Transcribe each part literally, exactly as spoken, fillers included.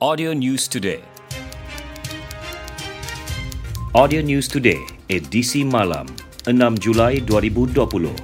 Audio News Today. Audio News Today, edisi malam, enam Julai dua ribu dua puluh.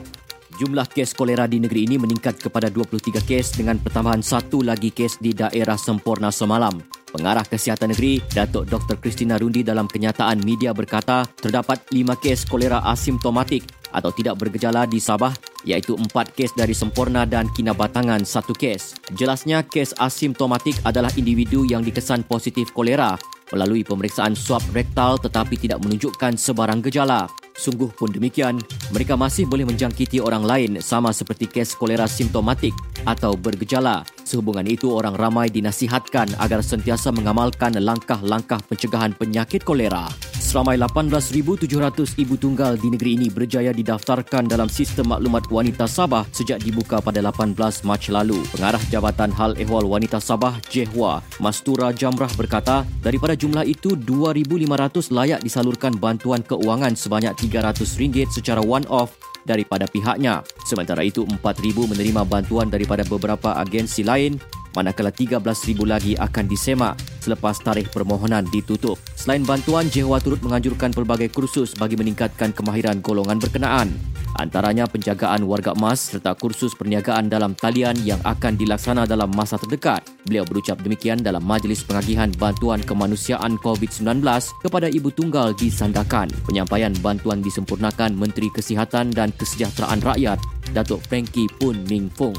Jumlah kes kolera di negeri ini meningkat kepada dua puluh tiga kes dengan pertambahan satu lagi kes di daerah Semporna semalam. Pengarah Kesihatan Negeri, Datuk Doktor Christina Rundi dalam kenyataan media berkata terdapat lima kes kolera asimptomatik atau tidak bergejala di Sabah, iaitu empat kes dari Semporna dan Kinabatangan satu kes. Jelasnya, kes asimptomatik adalah individu yang dikesan positif kolera melalui pemeriksaan swab rektal tetapi tidak menunjukkan sebarang gejala. Sungguh pun demikian, mereka masih boleh menjangkiti orang lain sama seperti kes kolera simptomatik atau bergejala. Sehubungan itu, orang ramai dinasihatkan agar sentiasa mengamalkan langkah-langkah pencegahan penyakit kolera. Seramai lapan belas ribu tujuh ratus ibu tunggal di negeri ini berjaya didaftarkan dalam Sistem Maklumat Wanita Sabah sejak dibuka pada lapan belas Mac lalu. Pengarah Jabatan Hal Ehwal Wanita Sabah J H E O A, Mastura Jamrah berkata, daripada jumlah itu dua ribu lima ratus layak disalurkan bantuan keuangan sebanyak tiga ratus ringgit secara one-off daripada pihaknya. Sementara itu, empat ribu menerima bantuan daripada beberapa agensi lain, manakala tiga belas ribu lagi akan disemak selepas tarikh permohonan ditutup. Selain bantuan, J H E O A turut menganjurkan pelbagai kursus bagi meningkatkan kemahiran golongan berkenaan. Antaranya penjagaan warga emas serta kursus perniagaan dalam talian yang akan dilaksana dalam masa terdekat. Beliau berucap demikian dalam Majlis Pengagihan Bantuan Kemanusiaan covid sembilan belas kepada ibu tunggal di Sandakan. Penyampaian bantuan disempurnakan Menteri Kesihatan dan Kesejahteraan Rakyat, Datuk Frankie Poon Ming Fung.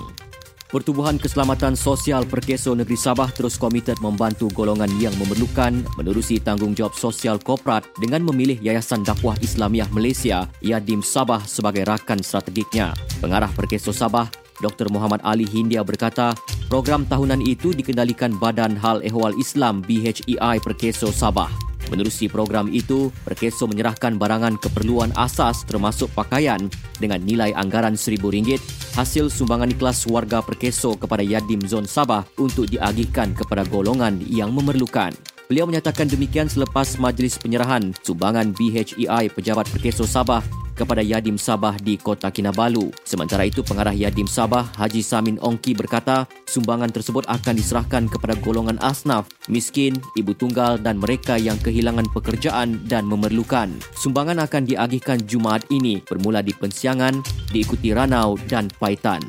Pertubuhan Keselamatan Sosial Perkeso Negeri Sabah terus komited membantu golongan yang memerlukan menerusi tanggungjawab sosial korporat dengan memilih Yayasan Dakwah Islamiah Malaysia Yadim Sabah sebagai rakan strategiknya. Pengarah Perkeso Sabah, Doktor Muhammad Ali Hindia berkata, program tahunan itu dikendalikan Badan Hal Ehwal Islam B H E I Perkeso Sabah. Menerusi program itu, Perkeso menyerahkan barangan keperluan asas termasuk pakaian dengan nilai anggaran seribu ringgit hasil sumbangan ikhlas warga Perkeso kepada Yadim Zon Sabah untuk diagihkan kepada golongan yang memerlukan. Beliau menyatakan demikian selepas majlis penyerahan sumbangan B H E I Pejabat Perkeso Sabah kepada Yadim Sabah di Kota Kinabalu. Sementara itu, pengarah Yadim Sabah, Haji Samin Ongki berkata, sumbangan tersebut akan diserahkan kepada golongan asnaf, miskin, ibu tunggal dan mereka yang kehilangan pekerjaan dan memerlukan. Sumbangan akan diagihkan Jumaat ini, bermula di Pensiangan, diikuti Ranau dan Paitan.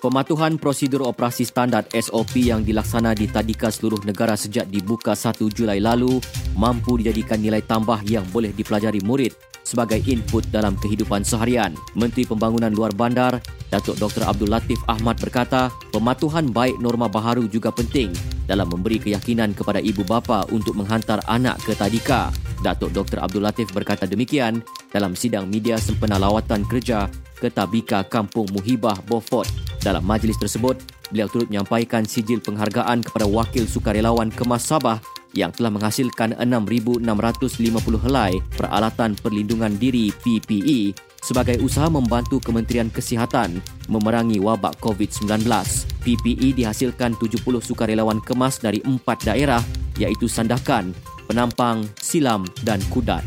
Pematuhan prosedur operasi standar S O P yang dilaksana di tadika seluruh negara sejak dibuka satu Julai lalu mampu dijadikan nilai tambah yang boleh dipelajari murid sebagai input dalam kehidupan seharian. Menteri Pembangunan Luar Bandar, Datuk Doktor Abdul Latif Ahmad berkata, pematuhan baik norma baharu juga penting dalam memberi keyakinan kepada ibu bapa untuk menghantar anak ke tadika. Datuk Doktor Abdul Latif berkata demikian dalam sidang media sempena lawatan kerja ke tadika Kampung Muhibah Beaufort. Dalam majlis tersebut, beliau turut menyampaikan sijil penghargaan kepada Wakil Sukarelawan Kemas Sabah yang telah menghasilkan enam ribu enam ratus lima puluh helai peralatan perlindungan diri P P E sebagai usaha membantu Kementerian Kesihatan memerangi wabak covid sembilan belas. P P E dihasilkan tujuh puluh sukarelawan Kemas dari empat daerah, iaitu Sandakan, Penampang, Silam dan Kudat.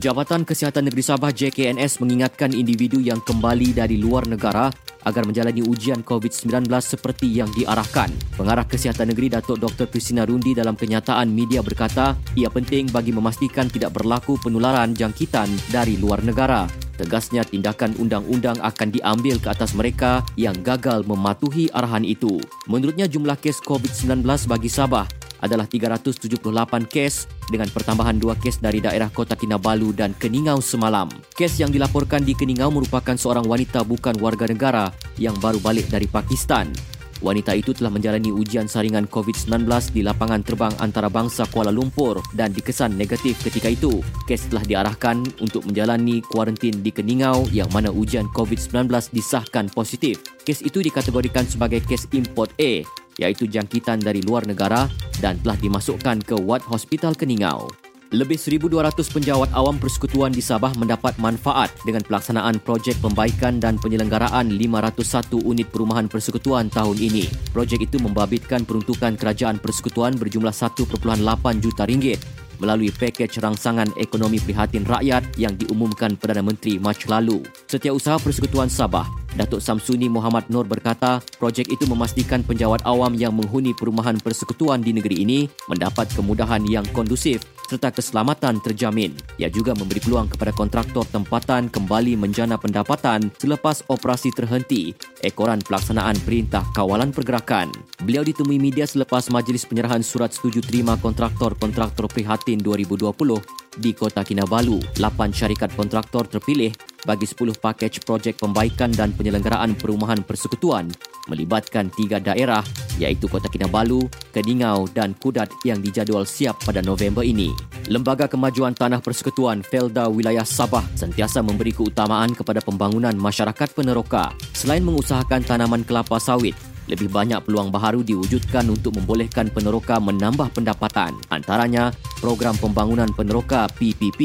Jabatan Kesihatan Negeri Sabah J K N S mengingatkan individu yang kembali dari luar negara agar menjalani ujian covid sembilan belas seperti yang diarahkan. Pengarah Kesihatan Negeri Datuk Doktor Christina Rundi dalam kenyataan media berkata, ia penting bagi memastikan tidak berlaku penularan jangkitan dari luar negara. Tegasnya, tindakan undang-undang akan diambil ke atas mereka yang gagal mematuhi arahan itu. Menurutnya, jumlah kes covid sembilan belas bagi Sabah adalah tiga ratus tujuh puluh lapan kes dengan pertambahan dua kes dari daerah Kota Kinabalu dan Keningau semalam. Kes yang dilaporkan di Keningau merupakan seorang wanita bukan warga negara yang baru balik dari Pakistan. Wanita itu telah menjalani ujian saringan covid sembilan belas di lapangan terbang antarabangsa Kuala Lumpur dan dikesan negatif ketika itu. Kes telah diarahkan untuk menjalani kuarantin di Keningau yang mana ujian covid sembilan belas disahkan positif. Kes itu dikategorikan sebagai kes import A, iaitu jangkitan dari luar negara dan telah dimasukkan ke wad hospital Keningau. Lebih seribu dua ratus penjawat awam persekutuan di Sabah mendapat manfaat dengan pelaksanaan projek pembaikan dan penyelenggaraan lima ratus satu unit perumahan persekutuan tahun ini. Projek itu membabitkan peruntukan kerajaan persekutuan berjumlah satu perpuluhan lapan juta ringgit melalui pakej rangsangan ekonomi prihatin rakyat yang diumumkan Perdana Menteri Mac lalu. Setiausaha Persekutuan Sabah Datuk Samsuni Muhammad Nor berkata, projek itu memastikan penjawat awam yang menghuni perumahan persekutuan di negeri ini mendapat kemudahan yang kondusif serta keselamatan terjamin. Ia juga memberi peluang kepada kontraktor tempatan kembali menjana pendapatan selepas operasi terhenti ekoran pelaksanaan Perintah Kawalan Pergerakan. Beliau ditemui media selepas majlis penyerahan surat setuju terima kontraktor-kontraktor prihatin dua ribu dua puluh di Kota Kinabalu. lapan syarikat kontraktor terpilih bagi sepuluh pakej projek pembaikan dan penyelenggaraan perumahan persekutuan melibatkan tiga daerah iaitu Kota Kinabalu, Keningau dan Kudat yang dijadual siap pada November ini. Lembaga Kemajuan Tanah Persekutuan Felda Wilayah Sabah sentiasa memberi keutamaan kepada pembangunan masyarakat peneroka. Selain mengusahakan tanaman kelapa sawit, lebih banyak peluang baharu diwujudkan untuk membolehkan peneroka menambah pendapatan. Antaranya, program pembangunan peneroka P P P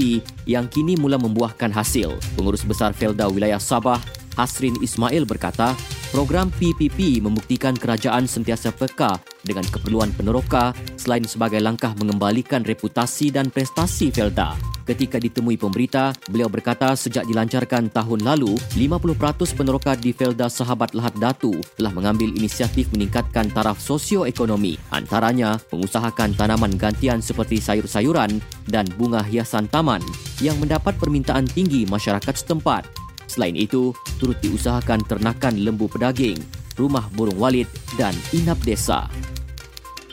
yang kini mula membuahkan hasil. Pengurus Besar Felda Wilayah Sabah, Hasrin Ismail berkata, program P P P membuktikan kerajaan sentiasa peka dengan keperluan peneroka selain sebagai langkah mengembalikan reputasi dan prestasi Felda. Ketika ditemui pemberita, beliau berkata sejak dilancarkan tahun lalu, lima puluh peratus peneroka di Felda Sahabat Lahat Datu telah mengambil inisiatif meningkatkan taraf sosioekonomi. Antaranya, mengusahakan tanaman gantian seperti sayur-sayuran dan bunga hiasan taman yang mendapat permintaan tinggi masyarakat setempat. Selain itu, turut diusahakan ternakan lembu pedaging, rumah burung walet dan inap desa.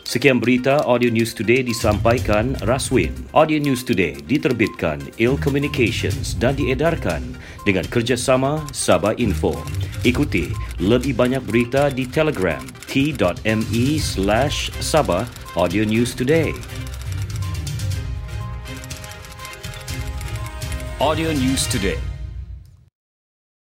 Sekian berita Audio News Today disampaikan Raswin. Audio News Today diterbitkan Il Communications dan diedarkan dengan kerjasama Sabah Info. Ikuti lebih banyak berita di Telegram t.me slash Sabah Audio News Today. Audio News Today.